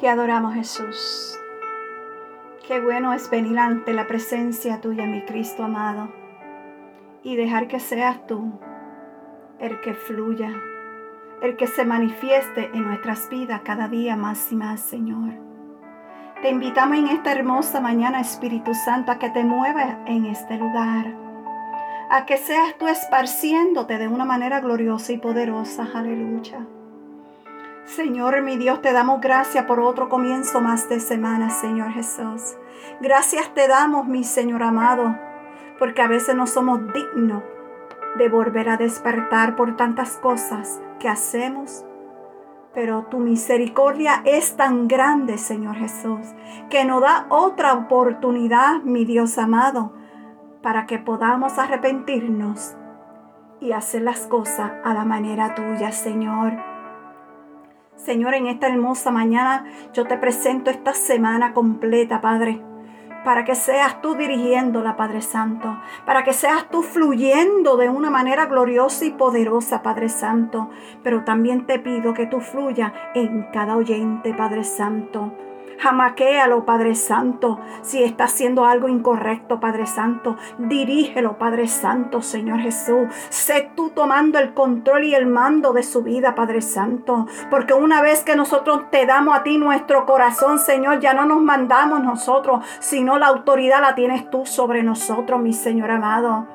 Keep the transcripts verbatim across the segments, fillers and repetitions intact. Te adoramos, Jesús. Qué bueno es venir ante la presencia tuya, mi Cristo amado, y dejar que seas tú el que fluya, el que se manifieste en nuestras vidas cada día más y más, Señor. Te invitamos en esta hermosa mañana, Espíritu Santo, a que te muevas en este lugar, a que seas tú esparciéndote de una manera gloriosa y poderosa. Aleluya. Señor, mi Dios, te damos gracias por otro comienzo más de semana, Señor Jesús. Gracias te damos, mi Señor amado, porque a veces no somos dignos de volver a despertar por tantas cosas que hacemos. Pero tu misericordia es tan grande, Señor Jesús, que nos da otra oportunidad, mi Dios amado, para que podamos arrepentirnos y hacer las cosas a la manera tuya, Señor. Señor, en esta hermosa mañana yo te presento esta semana completa, Padre, para que seas tú dirigiéndola, Padre Santo, para que seas tú fluyendo de una manera gloriosa y poderosa, Padre Santo, pero también te pido que tú fluyas en cada oyente, Padre Santo. Jamaquéalo, Padre Santo, si está haciendo algo incorrecto, Padre Santo. Dirígelo, Padre Santo, Señor Jesús. Sé tú tomando el control y el mando de su vida, Padre Santo. Porque una vez que nosotros te damos a ti nuestro corazón, Señor, ya no nos mandamos nosotros, sino la autoridad la tienes tú sobre nosotros, mi Señor amado.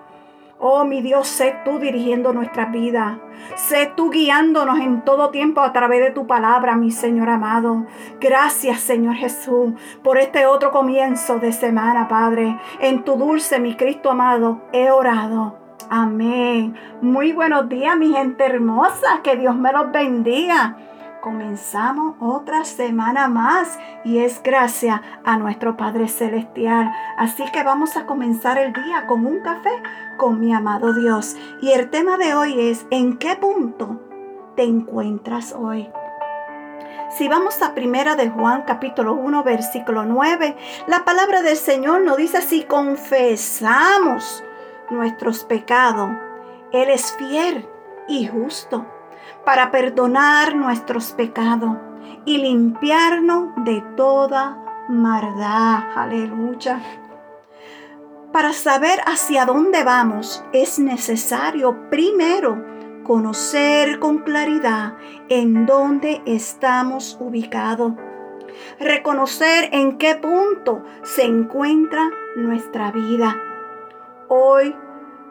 Oh, mi Dios, sé tú dirigiendo nuestras vidas. Sé tú guiándonos en todo tiempo a través de tu palabra, mi Señor amado. Gracias, Señor Jesús, por este otro comienzo de semana, Padre. En tu dulce, mi Cristo amado, he orado. Amén. Muy buenos días, mi gente hermosa. Que Dios me los bendiga. Comenzamos otra semana más y es gracias a nuestro Padre Celestial. Así que vamos a comenzar el día con un café con mi amado Dios. Y el tema de hoy es: ¿en qué punto te encuentras hoy? Si vamos a Primera de Juan, capítulo uno, versículo nueve, la palabra del Señor nos dice: si confesamos nuestros pecados, Él es fiel y justo para perdonar nuestros pecados y limpiarnos de toda maldad. Aleluya. Para saber hacia dónde vamos es necesario primero conocer con claridad en dónde estamos ubicados. Reconocer en qué punto se encuentra nuestra vida. Hoy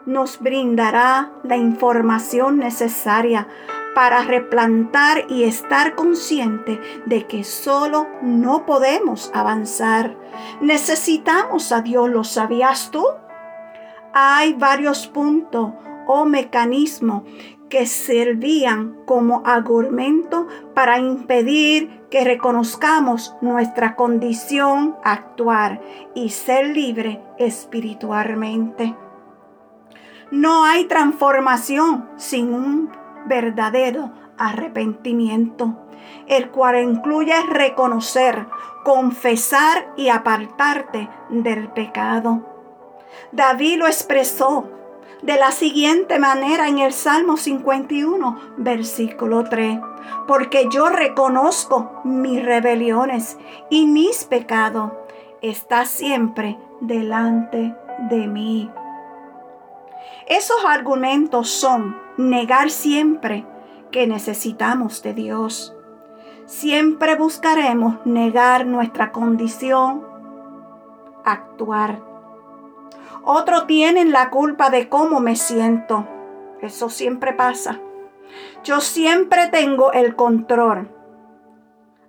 nos brindará la información necesaria para replantar y estar consciente de que solo no podemos avanzar. Necesitamos a Dios, ¿lo sabías tú? Hay varios puntos o mecanismos que servían como argumento para impedir que reconozcamos nuestra condición actual y ser libre espiritualmente. No hay transformación sin un verdadero arrepentimiento, el cual incluye reconocer, confesar y apartarte del pecado. David lo expresó de la siguiente manera en el Salmo cincuenta y uno, versículo tres. Porque yo reconozco mis rebeliones y mis pecados está siempre delante de mí. Esos argumentos son negar siempre que necesitamos de Dios. Siempre buscaremos negar nuestra condición actual. Otros tienen la culpa de cómo me siento. Eso siempre pasa. Yo siempre tengo el control.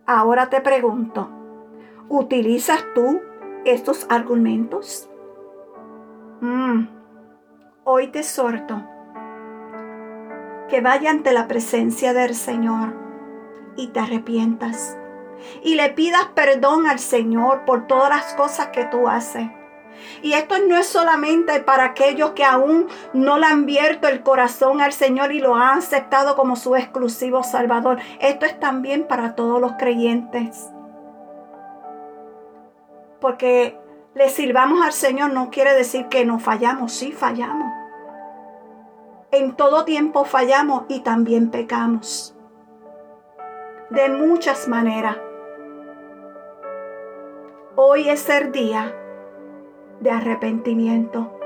Ahora te pregunto, ¿utilizas tú estos argumentos? Mm. Hoy te exhorto que vaya ante la presencia del Señor y te arrepientas y le pidas perdón al Señor por todas las cosas que tú haces. Y esto no es solamente para aquellos que aún no le han abierto el corazón al Señor y lo han aceptado como su exclusivo Salvador. Esto es también para todos los creyentes. Porque le sirvamos al Señor no quiere decir que no fallamos. Sí, fallamos. En todo tiempo fallamos y también pecamos. De muchas maneras. Hoy es el día de arrepentimiento.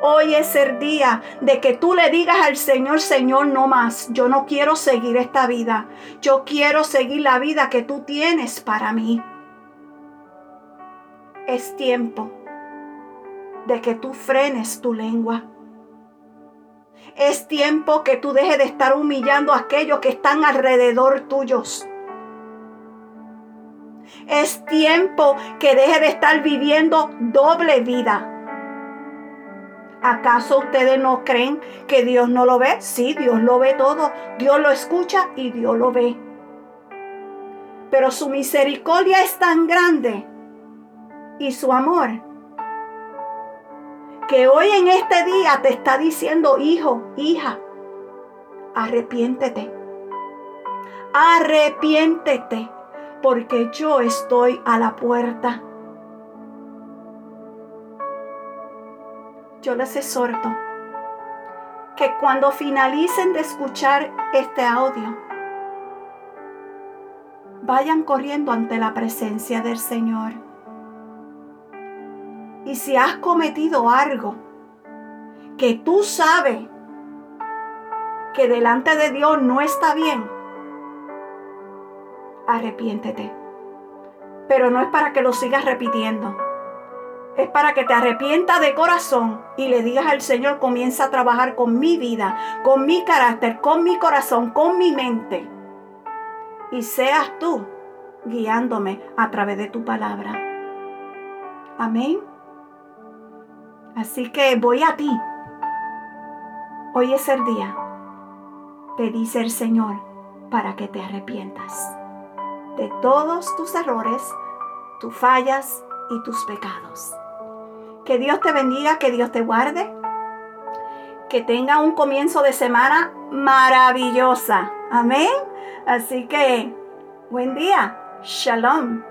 Hoy es el día de que tú le digas al Señor, Señor, no más. Yo no quiero seguir esta vida. Yo quiero seguir la vida que tú tienes para mí. Es tiempo de que tú frenes tu lengua. Es tiempo que tú dejes de estar humillando a aquellos que están alrededor tuyos. Es tiempo que dejes de estar viviendo doble vida. ¿Acaso ustedes no creen que Dios no lo ve? Sí, Dios lo ve todo. Dios lo escucha y Dios lo ve. Pero su misericordia es tan grande y su amor, que hoy en este día te está diciendo, hijo, hija, arrepiéntete. Arrepiéntete, porque yo estoy a la puerta. Yo les exhorto que cuando finalicen de escuchar este audio, vayan corriendo ante la presencia del Señor. Y si has cometido algo que tú sabes que delante de Dios no está bien, arrepiéntete. Pero no es para que lo sigas repitiendo. Es para que te arrepientas de corazón y le digas al Señor, comienza a trabajar con mi vida, con mi carácter, con mi corazón, con mi mente. Y seas tú guiándome a través de tu palabra. Amén. Así que voy a ti. Hoy es el día, te dice el Señor, para que te arrepientas de todos tus errores, tus fallas y tus pecados. Que Dios te bendiga, que Dios te guarde, que tenga un comienzo de semana maravillosa. Amén. Así que, buen día. Shalom.